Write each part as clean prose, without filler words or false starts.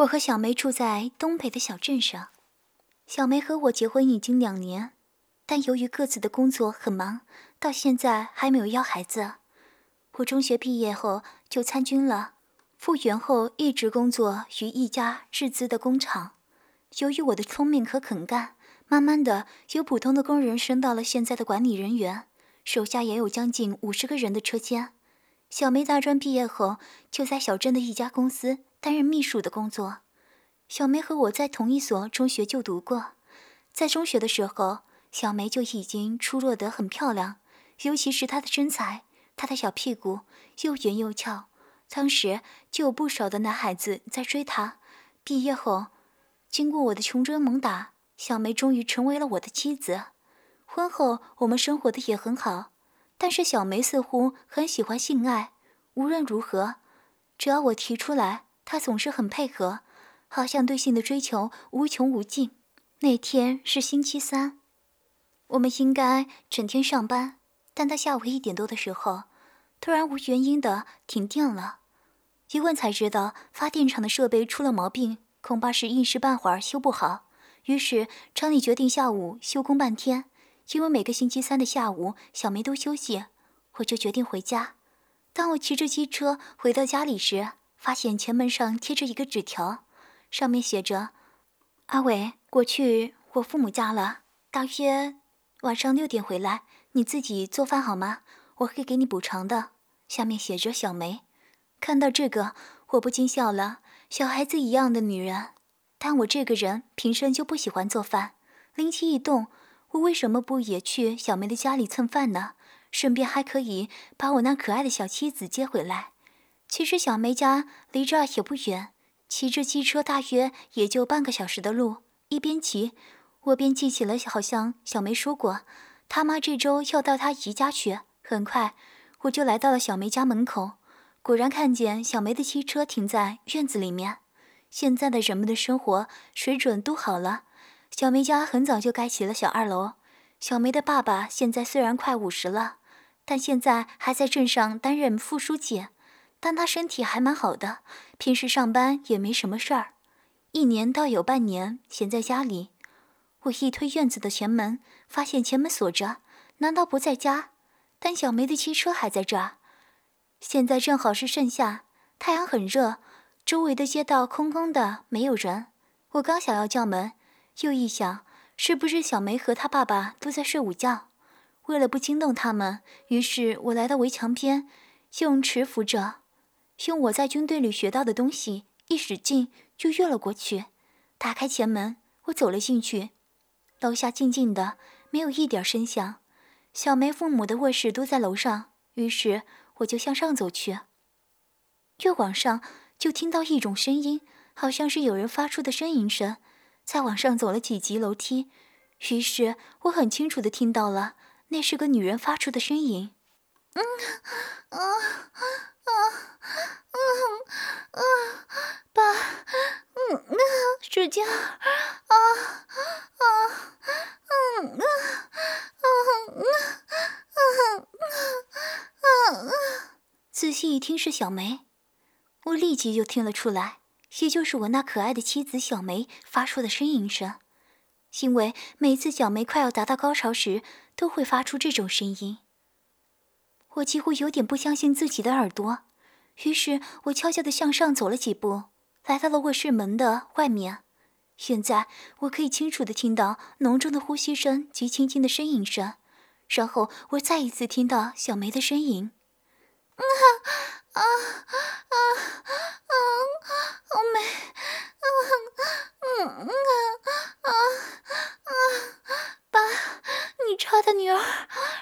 我和小梅住在东北的小镇上，小梅和我结婚已经2年，但由于各自的工作很忙，到现在还没有要孩子。我中学毕业后就参军了，复员后一直工作于一家日资的工厂。由于我的聪明和肯干，慢慢的由普通的工人升到了现在的管理人员，手下也有将近50个人的车间。小梅大专毕业后就在小镇的一家公司担任秘书的工作。小梅和我在同一所中学就读过，在中学的时候，小梅就已经出落得很漂亮，尤其是她的身材，她的小屁股又圆又翘，当时就有不少的男孩子在追她。毕业后，经过我的穷追猛打，小梅终于成为了我的妻子。婚后我们生活的也很好，但是小梅似乎很喜欢性爱，无论如何，只要我提出来，她总是很配合，好像对性的追求无穷无尽。那天是星期三，我们应该整天上班，但到下午1点多的时候，突然无原因的停电了。一问才知道，发电厂的设备出了毛病，恐怕是一时半会儿修不好。于是厂里决定下午休工半天，因为每个星期三的下午小梅都休息，我就决定回家。当我骑着机车回到家里时，发现前门上贴着一个纸条，上面写着：“阿伟，我去我父母家了，大约晚上6点回来，你自己做饭好吗？我会给你补偿的。”下面写着小梅。看到这个，我不禁笑了，小孩子一样的女人。但我这个人平生就不喜欢做饭，灵机一动，我为什么不也去小梅的家里蹭饭呢？顺便还可以把我那可爱的小妻子接回来。其实小梅家离这儿也不远，骑着机车大约也就半个小时的路。一边骑，我便记起了好像小梅说过，她妈这周要到她姨家去。很快我就来到了小梅家门口，果然看见小梅的汽车停在院子里面。现在的人们的生活水准都好了，小梅家很早就盖起了小2楼。小梅的爸爸现在虽然快50了，但现在还在镇上担任副书记，但他身体还蛮好的，平时上班也没什么事儿，一年到有半年闲在家里。我一推院子的前门，发现前门锁着，难道不在家？但小梅的汽车还在这儿。现在正好是盛夏，太阳很热，周围的街道空空的，没有人。我刚想要叫门，又一想，是不是小梅和她爸爸都在睡午觉？为了不惊动他们，于是我来到围墙边，用尺扶着，用我在军队里学到的东西一使劲就跃了过去。打开前门，我走了进去。楼下静静的，没有一点声响。小梅父母的卧室都在楼上，于是我就向上走去。越往上就听到一种声音，好像是有人发出的呻吟声。再往上走了几级楼梯，于是我很清楚地听到了，那是个女人发出的呻吟。爸，使劲儿，仔细一听是小梅，我立即就听了出来，也就是我那可爱的妻子小梅发出的呻吟声。因为每次小梅快要达到高潮时，都会发出这种声音。我几乎有点不相信自己的耳朵，于是我悄悄地向上走了几步，来到了卧室门的外面。现在我可以清楚地听到浓重的呼吸声及轻轻的呻吟声，然后我再一次听到小梅的呻吟。爸，你插的女儿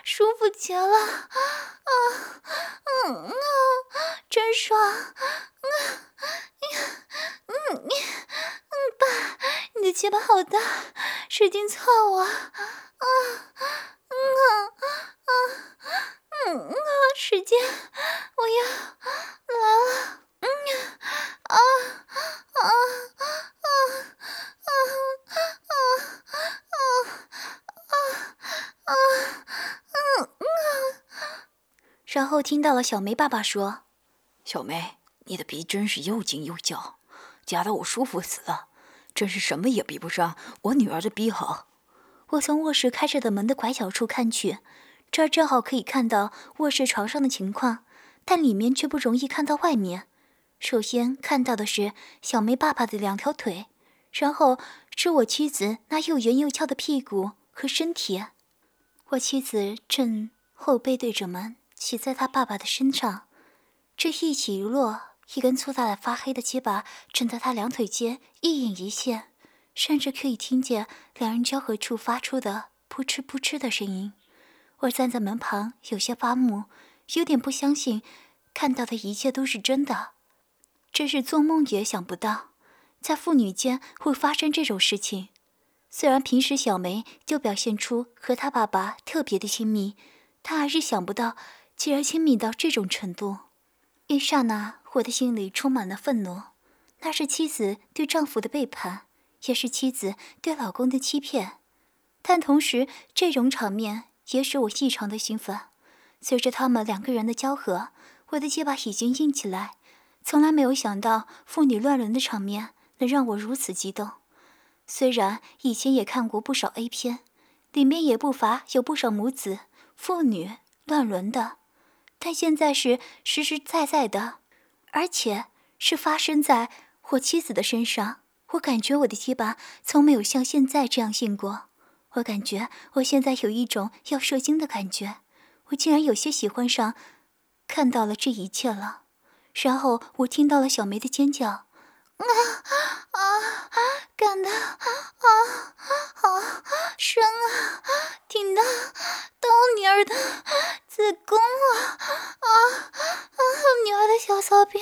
舒服极了，真爽，爸，你的鸡巴好大，使劲操我，使劲，我要来了，然后听到了小梅爸爸说：“小梅，你的逼真是又紧又翘，夹得我舒服死了，真是什么也比不上我女儿的逼好。我从卧室开着的门的拐角处看去，这儿正好可以看到卧室床上的情况，但里面却不容易看到外面。首先看到的是小梅爸爸的两条腿，然后是我妻子那又圆又翘的屁股和身体。我妻子正后背对着门，骑在她爸爸的身上，这一起一落，一根粗大的发黑的鸡巴正在他两腿间一隐一现，甚至可以听见两人交合处发出的扑哧扑哧的声音。我站在门旁，有些发木，有点不相信看到的一切都是真的，真是做梦也想不到在父女间会发生这种事情。虽然平时小梅就表现出和她爸爸特别的亲密，她还是想不到竟然亲密到这种程度。一刹那，我的心里充满了愤怒，那是妻子对丈夫的背叛，也是妻子对老公的欺骗。但同时，这种场面也使我异常的兴奋。随着他们两个人的交合，我的鸡巴已经硬起来，从来没有想到父女乱伦的场面能让我如此激动。虽然以前也看过不少 A 片，里面也不乏有不少母子、父女乱伦的，但现在是实实在在的，而且是发生在我妻子的身上。我感觉我的鸡巴从没有像现在这样硬过，我感觉我现在有一种要射精的感觉，我竟然有些喜欢上看到了这一切了。然后我听到了小梅的尖叫，感到好深啊，听到动女儿的子宫啊，女儿的小骚逼，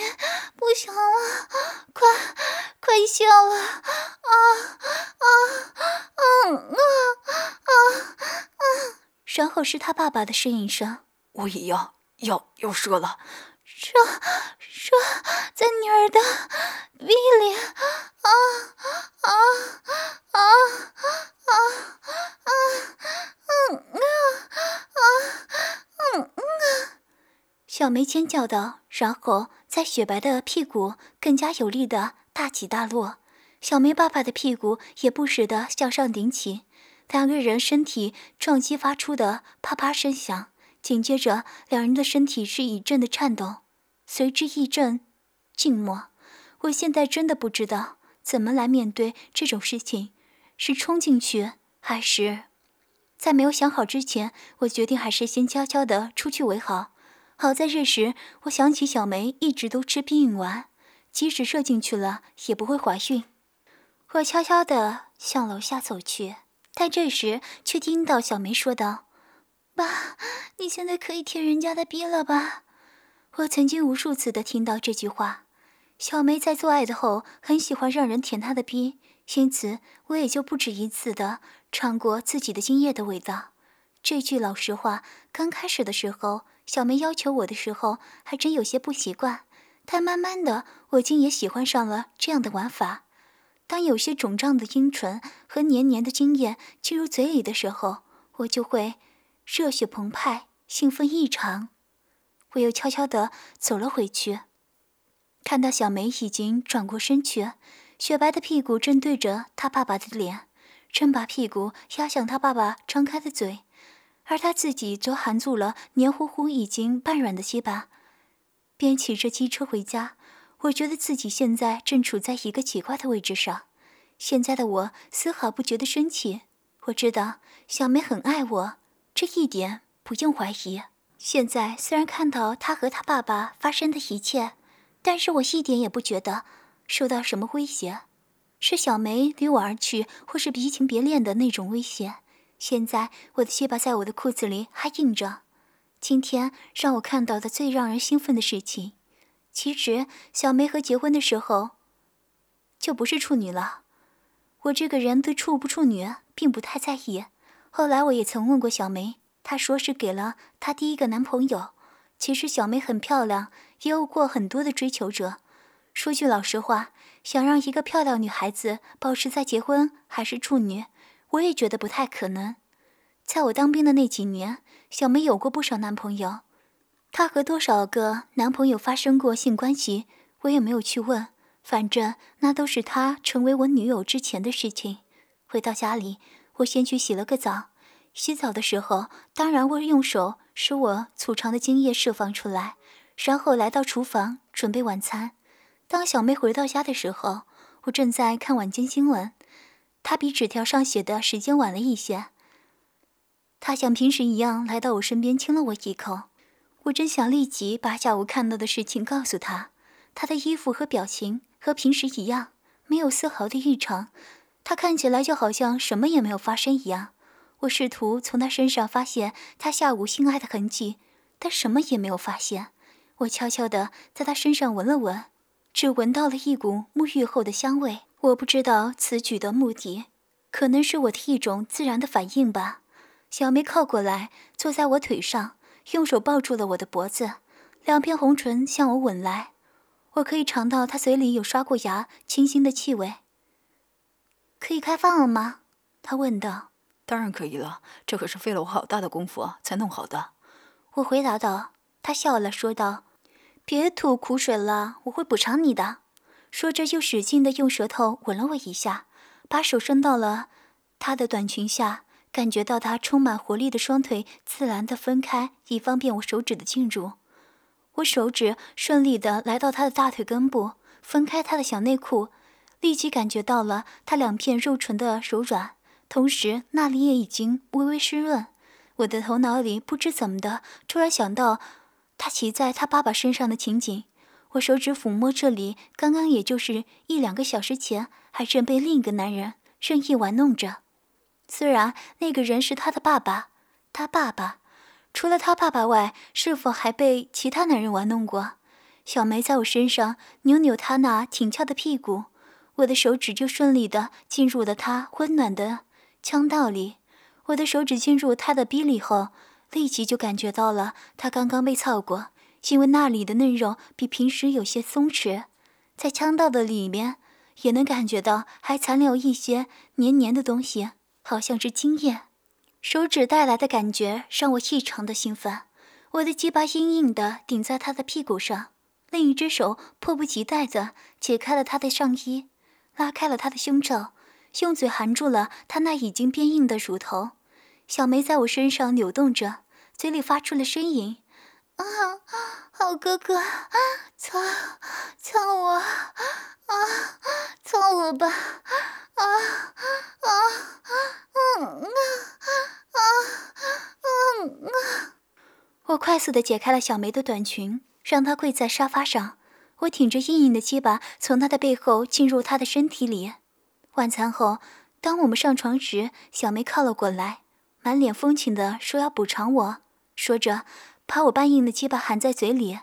不行了，快笑了，然后是他爸爸的呻吟声，我也要射了，射在女儿的逼里，小梅尖叫道，然后在雪白的屁股更加有力的大起大落，小梅爸爸的屁股也不时的向上顶起，两个人身体撞击发出的啪啪声响，紧接着两人的身体是一阵的颤动，随之一阵静默。我现在真的不知道怎么来面对这种事情，是冲进去，还是……在没有想好之前，我决定还是先悄悄的出去为好。好在这时，我想起小梅一直都吃避孕丸，即使射进去了也不会怀孕。我悄悄地向楼下走去，但这时却听到小梅说道：“爸，你现在可以舔人家的逼了吧？”我曾经无数次地听到这句话。小梅在做爱的后很喜欢让人舔她的逼，因此我也就不止一次地尝过自己的精液的味道。这句老实话，刚开始的时候，小梅要求我的时候还真有些不习惯，但慢慢的，我竟也喜欢上了这样的玩法。当有些肿胀的阴唇和黏黏的精液进入嘴里的时候，我就会热血澎湃，兴奋异常。我又悄悄地走了回去，看到小梅已经转过身去，雪白的屁股正对着她爸爸的脸，正把屁股压向她爸爸张开的嘴，而他自己则含住了黏糊糊已经半软的鸡巴。边骑着机车回家，我觉得自己现在正处在一个奇怪的位置上。现在的我丝毫不觉得生气，我知道小梅很爱我，这一点不用怀疑。现在虽然看到她和她爸爸发生的一切，但是我一点也不觉得受到什么威胁，是小梅离我而去或是移情别恋的那种威胁。现在我的鸡巴在我的裤子里还硬着。今天让我看到的最让人兴奋的事情，其实小梅和结婚的时候就不是处女了。我这个人对处不处女并不太在意，后来我也曾问过小梅，她说是给了她第一个男朋友。其实小梅很漂亮，也有过很多的追求者。说句老实话，想让一个漂亮女孩子保持在结婚还是处女，我也觉得不太可能。在我当兵的那几年，小梅有过不少男朋友，她和多少个男朋友发生过性关系，我也没有去问，反正那都是她成为我女友之前的事情。回到家里，我先去洗了个澡。洗澡的时候，当然会用手使我储藏的精液释放出来，然后来到厨房准备晚餐。当小妹回到家的时候，我正在看晚间新闻，她比纸条上写的时间晚了一些。她像平时一样来到我身边亲了我一口，我真想立即把下午看到的事情告诉她。她的衣服和表情和平时一样，没有丝毫的异常，她看起来就好像什么也没有发生一样。我试图从她身上发现她下午性爱的痕迹，但什么也没有发现。我悄悄地在她身上闻了闻，只闻到了一股沐浴后的香味。我不知道此举的目的，可能是我的一种自然的反应吧。小梅靠过来坐在我腿上，用手抱住了我的脖子，两片红唇向我吻来。我可以尝到她嘴里有刷过牙清新的气味。可以开饭了吗？她问道。当然可以了，这可是费了我好大的功夫才弄好的。我回答道。她笑了说道，别吐苦水了，我会补偿你的。说着就使劲地用舌头吻了我一下，把手伸到了她的短裙下，感觉到她充满活力的双腿自然地分开，以方便我手指的进入。我手指顺利地来到她的大腿根部，分开她的小内裤，立即感觉到了她两片肉唇的柔软，同时那里也已经微微湿润。我的头脑里不知怎么的突然想到他骑在他爸爸身上的情景，我手指抚摸这里，刚刚也就是一两个小时前还正被另一个男人任意玩弄着。虽然那个人是他的爸爸，他爸爸除了他爸爸外，是否还被其他男人玩弄过？小梅在我身上扭扭她那挺翘的屁股，我的手指就顺利地进入了她温暖的腔道里。我的手指进入她的逼里后，立即就感觉到了她刚刚被操过，因为那里的嫩肉比平时有些松弛，在腔道的里面也能感觉到还残留一些黏黏的东西，好像是精液。手指带来的感觉让我异常的兴奋，我的鸡巴硬硬的顶在她的屁股上，另一只手迫不及待的解开了她的上衣，拉开了她的胸罩，用嘴含住了她那已经变硬的乳头。小梅在我身上扭动着，嘴里发出了呻吟：“啊，好哥哥，操我，啊，操我吧，啊！”我快速地解开了小梅的短裙，让她跪在沙发上。我挺着硬硬的鸡巴从她的背后进入她的身体里。晚餐后，当我们上床时，小梅靠了过来。满脸风情地说要补偿我，说着把我半硬的鸡巴含在嘴里。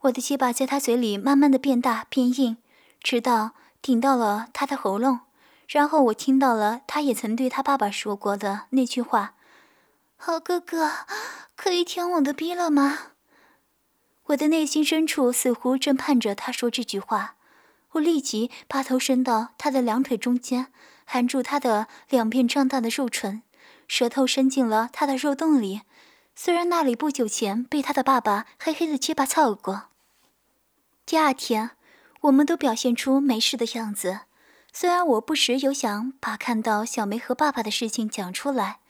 我的鸡巴在她嘴里慢慢地变大变硬，直到顶到了她的喉咙。然后我听到了她也曾对她爸爸说过的那句话：“好哥哥，可以舔我的逼了吗？”我的内心深处似乎正盼着她说这句话。我立即把头伸到她的两腿中间，含住她的两片胀大的肉唇，舌头伸进了他的肉洞里，虽然那里不久前被他的爸爸黑黑的鸡巴操过。第二天，我们都表现出没事的样子，虽然我不时有想把看到小梅和爸爸的事情讲出来，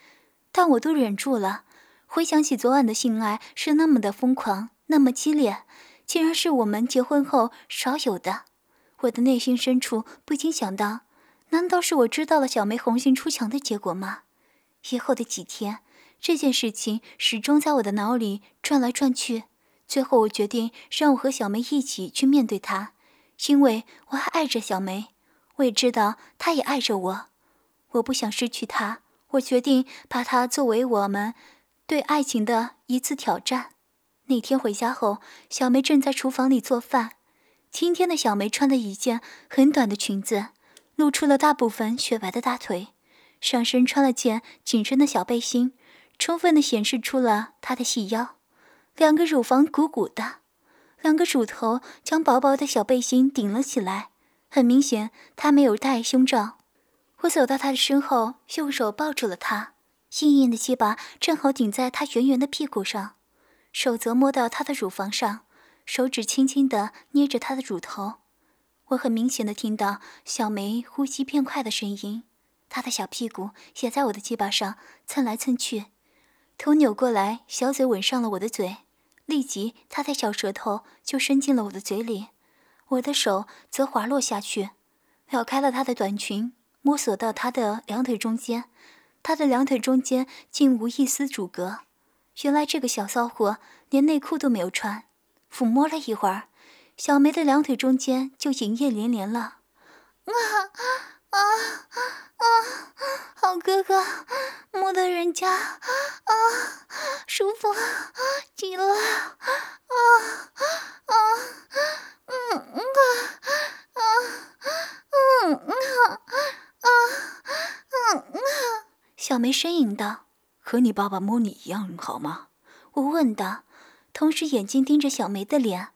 但我都忍住了。回想起昨晚的性爱是那么的疯狂，那么激烈，竟然是我们结婚后少有的。我的内心深处不禁想到，难道是我知道了小梅红杏出墙的结果吗？以后的几天，这件事情始终在我的脑里转来转去。最后我决定让我和小梅一起去面对它，因为我还爱着小梅，我也知道她也爱着我，我不想失去她。我决定把它作为我们对爱情的一次挑战。那天回家后，小梅正在厨房里做饭。今天的小梅穿了一件很短的裙子，露出了大部分雪白的大腿，上身穿了件紧身的小背心，充分地显示出了她的细腰，两个乳房鼓鼓的，两个乳头将薄薄的小背心顶了起来。很明显她没有戴胸罩。我走到她的身后，用手抱住了她，硬硬的鸡巴正好顶在她圆圆的屁股上，手则摸到她的乳房上，手指轻轻地捏着她的乳头。我很明显的听到小梅呼吸变快的声音，她的小屁股也在我的鸡巴上蹭来蹭去，头扭过来，小嘴吻上了我的嘴，立即她的小舌头就伸进了我的嘴里，我的手则滑落下去，撩开了她的短裙，摸索到她的两腿中间，她的两腿中间竟无一丝阻隔。原来这个小骚货连内裤都没有穿。抚摸了一会儿，小梅的两腿中间就营业连连了。好哥哥，摸得人家舒服极了，小梅呻吟道。和你爸爸摸你一样好吗？我问道，同时眼睛盯着小梅的脸。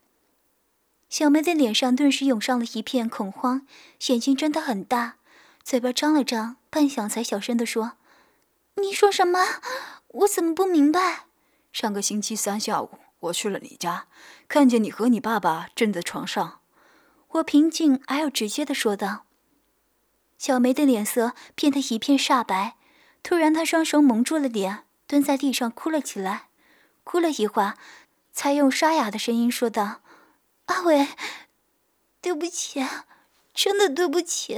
小梅的脸上顿时涌上了一片恐慌，眼睛睁得很大，嘴巴张了张，半晌才小声地说：“你说什么？我怎么不明白？”上个星期三下午，我去了你家，看见你和你爸爸正在床上。我平静而又直接地说道。小梅的脸色变得一片煞白，突然她双手蒙住了脸，蹲在地上哭了起来。哭了一会儿，才用沙哑的声音说道：“阿伟，对不起，真的对不起。”